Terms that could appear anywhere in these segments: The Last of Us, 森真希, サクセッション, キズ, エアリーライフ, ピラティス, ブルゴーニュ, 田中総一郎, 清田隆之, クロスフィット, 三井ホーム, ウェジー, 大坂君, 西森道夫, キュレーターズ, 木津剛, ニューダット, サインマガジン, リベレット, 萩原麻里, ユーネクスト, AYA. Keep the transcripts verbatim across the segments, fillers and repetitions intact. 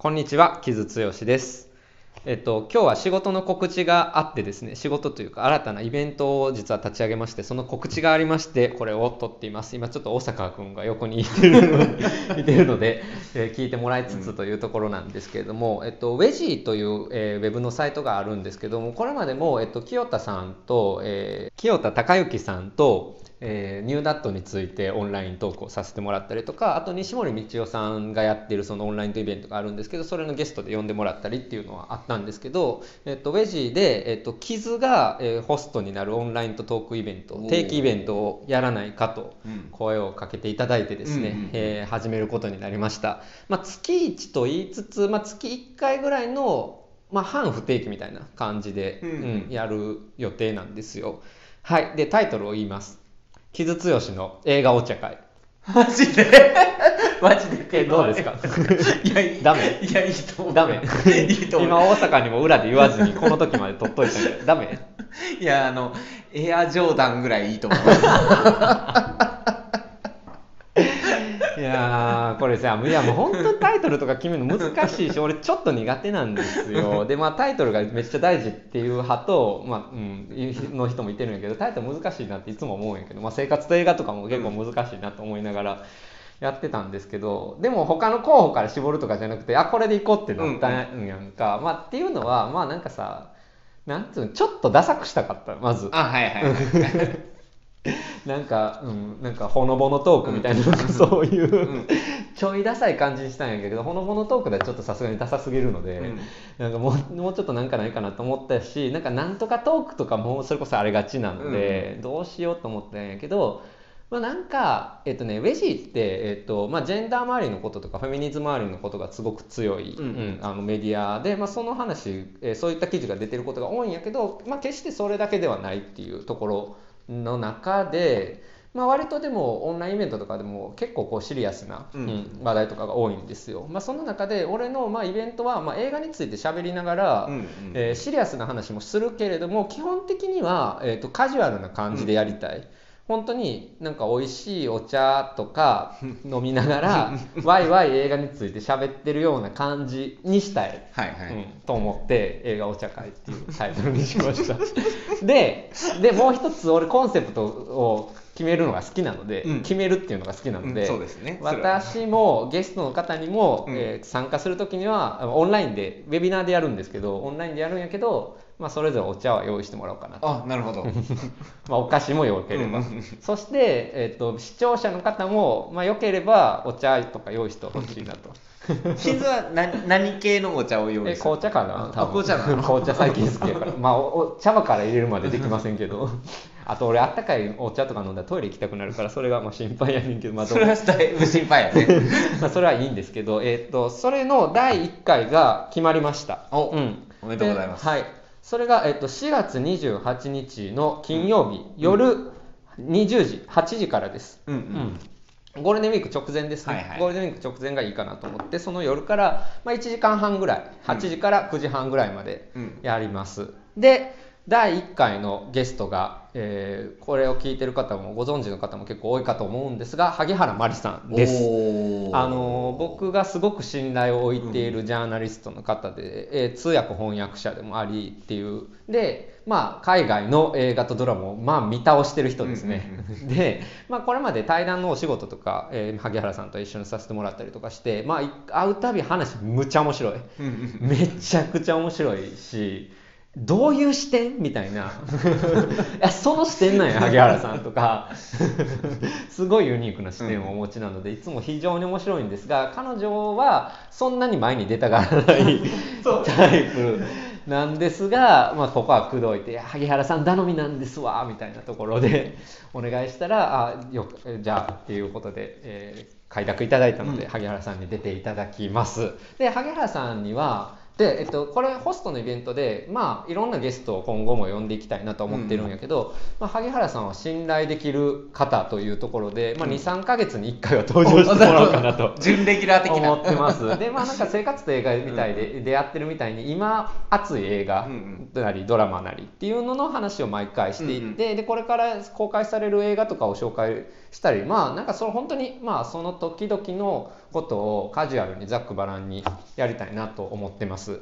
こんにちは、木津剛です。えっと、今日は仕事の告知があってですね、仕事というか新たなイベントを実は立ち上げまして、その告知がありまして、これを撮っています。今ちょっと大坂君が横にいてるの で, いてるので、えー、聞いてもらいつつというところなんですけれども、えっと、ウェジーという、えー、ウェブのサイトがあるんですけども、これまでも、えっと、清田さんと、えー、清田隆之さんとえー、ニューダットについてオンライントークをさせてもらったりとか、あと西森道夫さんがやっているそのオンラインイベントがあるんですけど、それのゲストで呼んでもらったりっていうのはあったんですけど、えっと、ウェジーで、えっと、キズが、えー、ホストになるオンラインとトークイベント、定期イベントをやらないかと声をかけていただいてですね、うん、えー、始めることになりました、まあ、月いちと言いつつ、まあ、月いっかいぐらいの、まあ、半不定期みたいな感じで、うんうん、やる予定なんですよ。はい、でタイトルを言います。木津剛の映画お茶会。マジでマジでどうですか？いやいいダメいやいいと思う。ダメいいと思う。今大阪にも裏で言わずにこの時まで取っといたけどダメ。いや、あのエアジョーダンぐらいいいと思う。いやー、これさ、いやもう本当にタイトルとか決めるの難しいし、俺ちょっと苦手なんですよ。で、まあタイトルがめっちゃ大事っていう派と、まあうん、の人もいてるんやけど、タイトル難しいなっていつも思うんやけど、まあ、生活と映画とかも結構難しいなと思いながらやってたんですけど、でも他の候補から絞るとかじゃなくて、あ、これでいこうってなったんやんか、うんうん、まあっていうのは、まあなんかさ、なんつうの、ちょっとダサくしたかった、まず。あ、はいはい、はい。なんか、うん、なんかほのぼのトークみたいな、うん、そういう、うん、ちょいダサい感じにしたんやけど、ほのぼのトークではちょっとさすがにダサすぎるので、うん、なんかもう、もうちょっとなんかないかなと思ったし、なんかなんとかトークとかもそれこそあれがちなので、うん、どうしようと思ったんやけど、まあ、なんか、えっとね、ウェジーって、えっとまあ、ジェンダー周りのこととかフェミニズム周りのことがすごく強い、うんうん、あのメディアで、まあ、その話、えー、そういった記事が出てることが多いんやけど、まあ、決してそれだけではないっていうところの中で、まあ、割とでもオンラインイベントとかでも結構こうシリアスな話題とかが多いんですよ、うん、まあ、その中で俺のまあイベントはまあ映画について喋りながら、うんうん、えー、シリアスな話もするけれども、基本的にはえとカジュアルな感じでやりたい、うん、本当になんか美味しいお茶とか飲みながらワイワイ映画について喋ってるような感じにしたい、はいはい、うん、と思って映画お茶会っていうタイトルにしましたで, でもう一つ俺コンセプトを決めるのが好きなので、うん、決めるっていうのが好きなので、うん、そうですね、私もゲストの方にも、うん、えー、参加するときにはオンラインでウェビナーでやるんですけど、オンラインでやるんやけど、まあ、それぞれお茶は用意してもらおうかなと。あ、なるほどまあお菓子もよければ、うん、そして、えー、と視聴者の方も、まあ、よければお茶とか用意してほしいなとキズは 何, 何系のお茶を用意してる？紅茶かな、多分。あ、紅茶なの？紅茶最近好きやからまあお茶葉から入れるまでできませんけどあと俺あったかいお茶とか飲んだらトイレ行きたくなるから、それがまあ心配やねんけど、まあ、どそれはだいぶ心配やねまあそれはいいんですけど、えー、とそれのだいいっかいが決まりました。 お,、うん、おめでとうございます。はい、それが、えー、としがつにじゅうはちにちの金曜日、うん、夜にじゅうじ、はちじからです。うんうん、うん、ゴールデンウィーク直前ですね、はいはい、ゴールデンウィーク直前がいいかなと思って、その夜から、まあ、いちじかんはんぐらい、はちじからくじはんぐらいまでやります、うんうん、でだいいっかいのゲストが、えー、これを聞いてる方もご存知の方も結構多いかと思うんですが、萩原麻里さんです。あの僕がすごく信頼を置いているジャーナリストの方で、うん、えー、通訳翻訳者でもありっていうで、まあ、海外の映画とドラマをまあ見倒してる人ですね、うんうんうん、で、まあ、これまで対談のお仕事とか、えー、萩原さんと一緒にさせてもらったりとかして、まあ、会うたび話むちゃ面白い、うんうん、めちゃくちゃ面白いし、どういう視点みたいな。いや、その視点なんや、萩原さんとか。すごいユニークな視点をお持ちなので、いつも非常に面白いんですが、彼女はそんなに前に出たがらないタイプなんですが、まあ、ここは口説いて、萩原さん頼みなんですわ、みたいなところでお願いしたら、あ、よく、じゃあ、っていうことで、えー、快諾いただいたので、萩原さんに出ていただきます。で、萩原さんには、でえっと、これホストのイベントで、まあ、いろんなゲストを今後も呼んでいきたいなと思ってるんやけど、うん、まあ、萩原さんは信頼できる方というところで、まあ、にさんかげつにいっかいは登場してもらおうかなと準レギュラー的な思ってます。で、まあ、なんか生活と映画みたいで出会ってるみたいに、今熱い映画なりドラマなりっていうのの話を毎回していって、でこれから公開される映画とかを紹介してしたり、まあなんかその本当にまあその時々のことをカジュアルにざっくばらんにやりたいなと思ってます。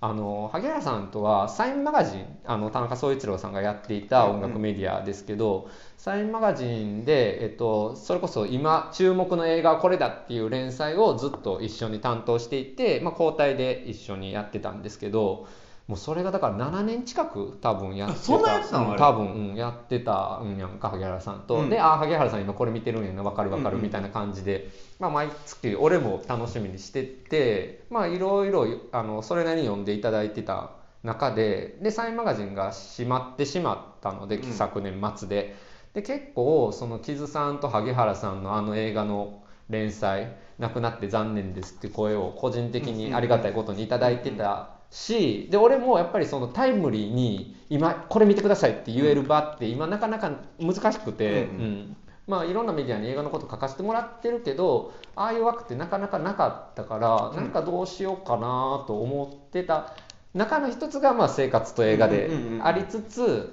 あの萩原さんとはサインマガジン、あの田中総一郎さんがやっていた音楽メディアですけど、うん、サインマガジンで、えっと、それこそ今注目の映画はこれだっていう連載をずっと一緒に担当していて、まあ、交代で一緒にやってたんですけど、もうそれがだからななねん近く多分やってた、そんなやつなの、多分、うん、やってたんやんか萩原さんと、うん、で、あ萩原さん今これ見てるんやな、分かる分かるみたいな感じで、うんうん、まあ、毎月俺も楽しみにしてて、まあいろいろあのそれなりに読んでいただいてた中で、でサインマガジンが閉まってしまったので、うん、昨年末で、で結構その木津さんと萩原さんのあの映画の連載なくなって残念ですって声を個人的にありがたいことにいただいてた、うんうんうんし、で俺もやっぱりそのタイムリーに今これ見てくださいって言える場って今なかなか難しくて、うんうんうん、まあいろんなメディアに映画のこと書かせてもらってるけど、ああいう枠ってなかなかなかったから、うん、なんかどうしようかなと思ってた中の一つがまあ生活と映画でありつつ、うんうんうん、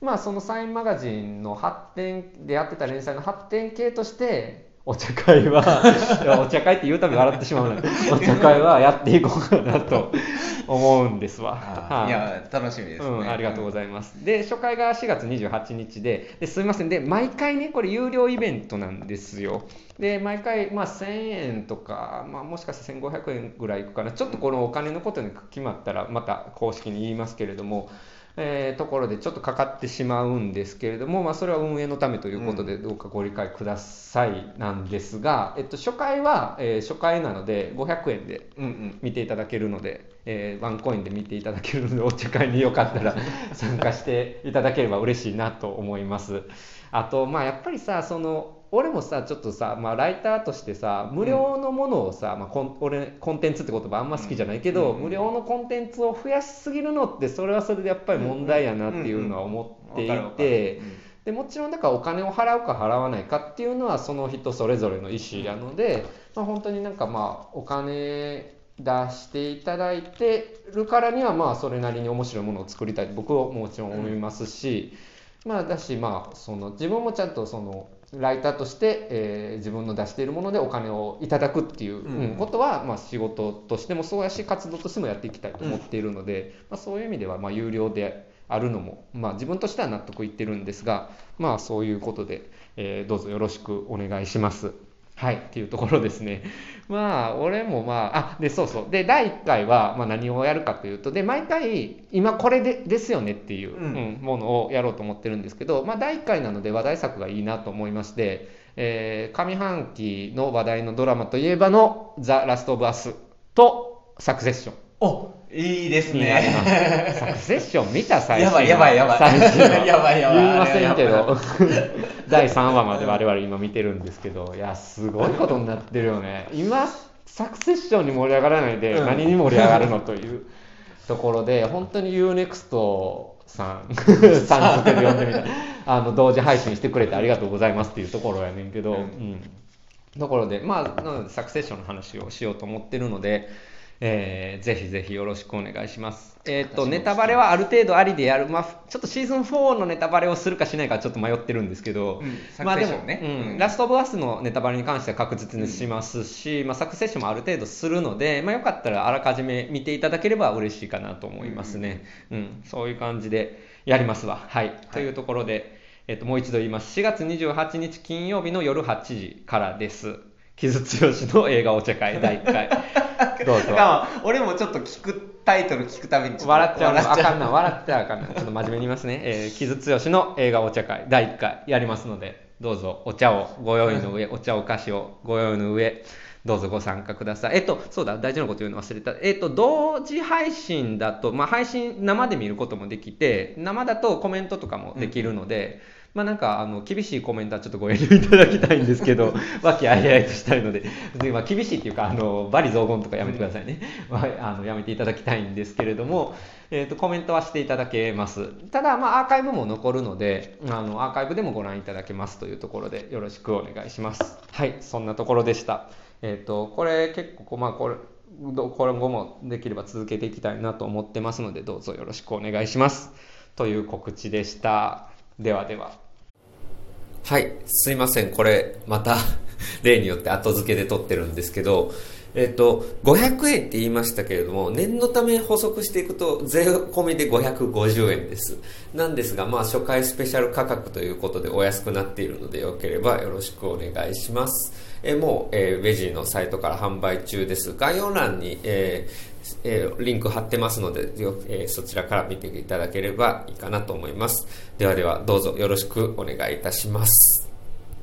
まあそのサインマガジンの発展でやってた連載の発展系としてお茶会はお茶会って言うたび笑ってしまうのでお茶会はやっていこうかなと思うんですわ。はい、いや楽しみですね、うん、ありがとうございます。で初回がしがつにじゅうはちにち で, ですいませんで毎回ねこれ有料イベントなんですよ。で毎回、まあ、せんえんとか、まあ、もしかしてせんごひゃくえんぐらいいくかな、ちょっとこのお金のことに決まったらまた公式に言いますけれども、えー、ところでちょっとかかってしまうんですけれども、まあ、それは運営のためということでどうかご理解くださいなんですが、うん、えっと、初回は、えー、初回なのでごひゃくえんで見ていただけるので、うんうん、えー、ワンコインで見ていただけるのでお茶会によかったら参加していただければ嬉しいなと思います。あと、まあ、やっぱりさその俺もさちょっとさ、まあ、ライターとしてさ無料のものをさ、うんまあ、コン俺コンテンツって言葉あんま好きじゃないけど、うんうん、無料のコンテンツを増やしすぎるのってそれはそれでやっぱり問題やなっていうのは思っていて、でもちろんだからお金を払うか払わないかっていうのはその人それぞれの意思なので、まあ、本当になんかまあお金出していただいてるからにはまあそれなりに面白いものを作りたいと僕はもちろん思いますし、うん、まあだしまあその自分もちゃんとそのライターとして、えー、自分の出しているものでお金をいただくっていうことは、うんまあ、仕事としてもそうやし活動としてもやっていきたいと思っているので、うんまあ、そういう意味ではまあ有料であるのも、まあ、自分としては納得いってるんですが、まあ、そういうことで、えー、どうぞよろしくお願いします。はいっていうところですね。まあ俺もまああでそうそうでだいいっかいはまあ何をやるかというとで毎回今これ で, ですよねっていう、うん、ものをやろうと思ってるんですけど、まあだいいっかいなので話題作がいいなと思いまして、えー、上半期の話題のドラマといえばの The Last of Us とサクセッション。おいいですね。サクセッション見た最初。やばいやばいやばい。最初やばいやばい。言いませんけど、だいさんわまで我々今見てるんですけど、いやすごいことになってるよね。今サクセッションに盛り上がらないで何に盛り上がるのというところで、本当に ユーネクストさん、さん付けで呼んでみたいあの同時配信してくれてありがとうございますっていうところやねんけど、うん、ところでまあなのでサクセッションの話をしようと思ってるので。えー、ぜひぜひよろしくお願いします。えーと、ネタバレはある程度ありでやる、まあ、ちょっとシーズンフォーのネタバレをするかしないかちょっと迷ってるんですけど、うん、まあでも、ねうん、ラストオブアスのネタバレに関しては確実にしますし、うんまあ、サクセッションもある程度するので、まあ、よかったらあらかじめ見ていただければ嬉しいかなと思いますね、うんうん、そういう感じでやりますわ、はいはい、というところで、えーと、もう一度言います。しがつにじゅうはちにち金曜日の夜はちじからです。木津剛の映画お茶会だいいっかいどうぞ。俺もちょっと聞くタイトル聞くたびにちょっと笑っちゃう。あかんな笑っちゃうあかんな。ちょっと真面目に言いますね。えー、木津剛の映画お茶会だいいっかいやりますので、どうぞお茶をご用意の上、お茶お菓子をご用意の上、どうぞご参加ください。えっとそうだ大事なこと言うの忘れた。えっと同時配信だとまあ配信生で見ることもできて、生だとコメントとかもできるので。うんまあ、なんかあの厳しいコメントはちょっとご遠慮いただきたいんですけど和気あいあいとしたいので、まあ厳しいっていうかあの罵詈雑言とかやめてくださいね、まあ、あのやめていただきたいんですけれども、えーとコメントはしていただけます。ただまあアーカイブも残るのであのアーカイブでもご覧いただけますというところでよろしくお願いします。はいそんなところでした。えーとこれ結構まあこれ今後もできれば続けていきたいなと思ってますのでどうぞよろしくお願いしますという告知でした。ではでは。はい、すいません。これまた例によって後付けで撮ってるんですけど、えっとごひゃくえんって言いましたけれども、念のため補足していくと税込みでごひゃくごじゅうえんです。なんですが、まあ初回スペシャル価格ということでお安くなっているので、よければよろしくお願いします。えもう、えー、ウェジーのサイトから販売中です。概要欄に、えーえー、リンク貼ってますので、えー、そちらから見ていただければいいかなと思います。ではでは、どうぞよろしくお願いいたします。